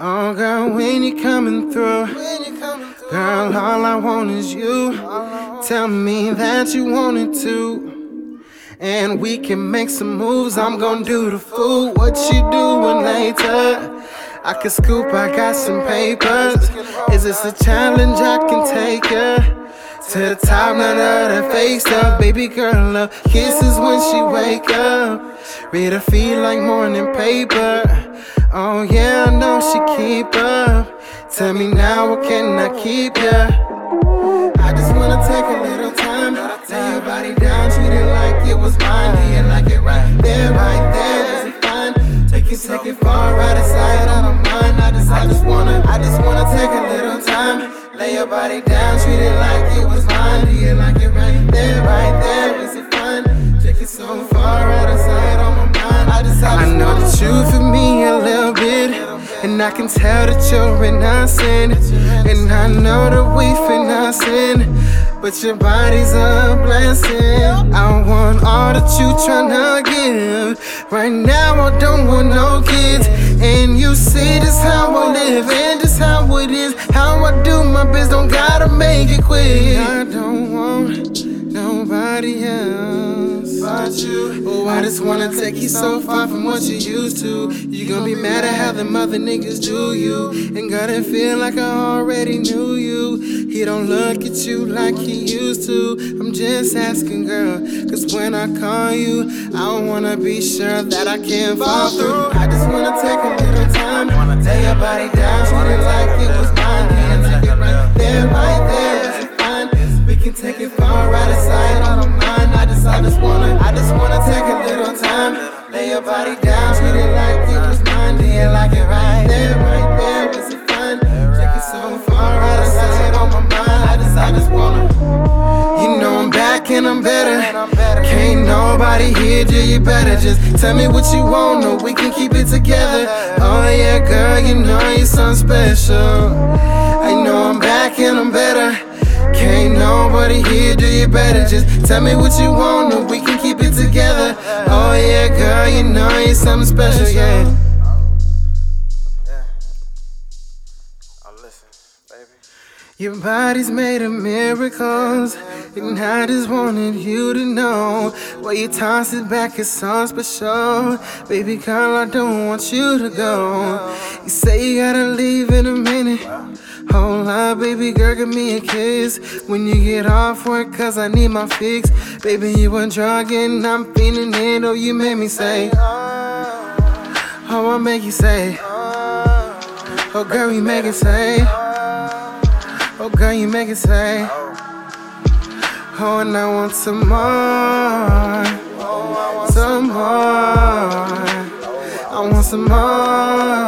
Oh, girl, when you coming through, girl, all I want is you. Tell me that you wanted to, and we can make some moves. I'm gonna do the fool. What you doing later? I can scoop, I got some papers. Is this a challenge? I can take her to the top, none of that fake stuff. Baby girl, love kisses when she wake up. Read her feet like morning paper. Oh yeah, I know she keep up. Tell me now, what can I keep ya? I just wanna take a little time. Lay your body down, treat it like it was mine. Do you like it right there, right there? Is it fine? Take it far right aside, I don't mind. I just wanna take a little time. Lay your body down, treat it like it was mine. Do you like it right there, right there? Is it fine? Take it so far right aside, on my mind. I know that you feel me a little bit, and I can tell that you're innocent, and I know that we finna sin, but your body's a blessing. I want all that you tryna give. Right now I don't want no kids, and you see this how I live, and this how it is, how I do my biz, don't gotta make it quick. I don't want nobody else. You. Oh, I just wanna take you so far from what you used to. You gon' be mad at how them other niggas do you, and got it feel like I already knew you. He don't look at you like he used to. I'm just asking, girl, cause when I call you, I wanna be sure that I can't fall through. I just wanna take a little time. Lay your body down, treat it like it was mine. Can't take it right there, right there. Is it fine? We can take it far right aside, I don't mind. I just wanna take a little time. Lay your body down, treat it like it was mine. Do you like it right there, is it fun? Take it so far, right aside, on my mind. I just wanna. You know I'm back and I'm better. Can't nobody here do you better. Just tell me what you want, or we can keep it together. Oh yeah, girl, you know you're something special. I know I'm back and I'm better. Can't nobody here do you better. Just tell me what you want, and we can keep it together. Oh yeah, girl, you know you're something special, yeah. Oh, listen, baby. Your body's made of miracles, and I just wanted you to know. While you toss it back, it's so special. Baby girl, I don't want you to go. You say you gotta leave in a minute. Hold up, baby girl, give me a kiss when you get off work, cause I need my fix. Baby, you a drug and I'm feeling it. Oh, you made me say, oh, I make you say, oh, girl, you make it say, oh, girl, you make it say, oh, and I want some more, some more. I want some more.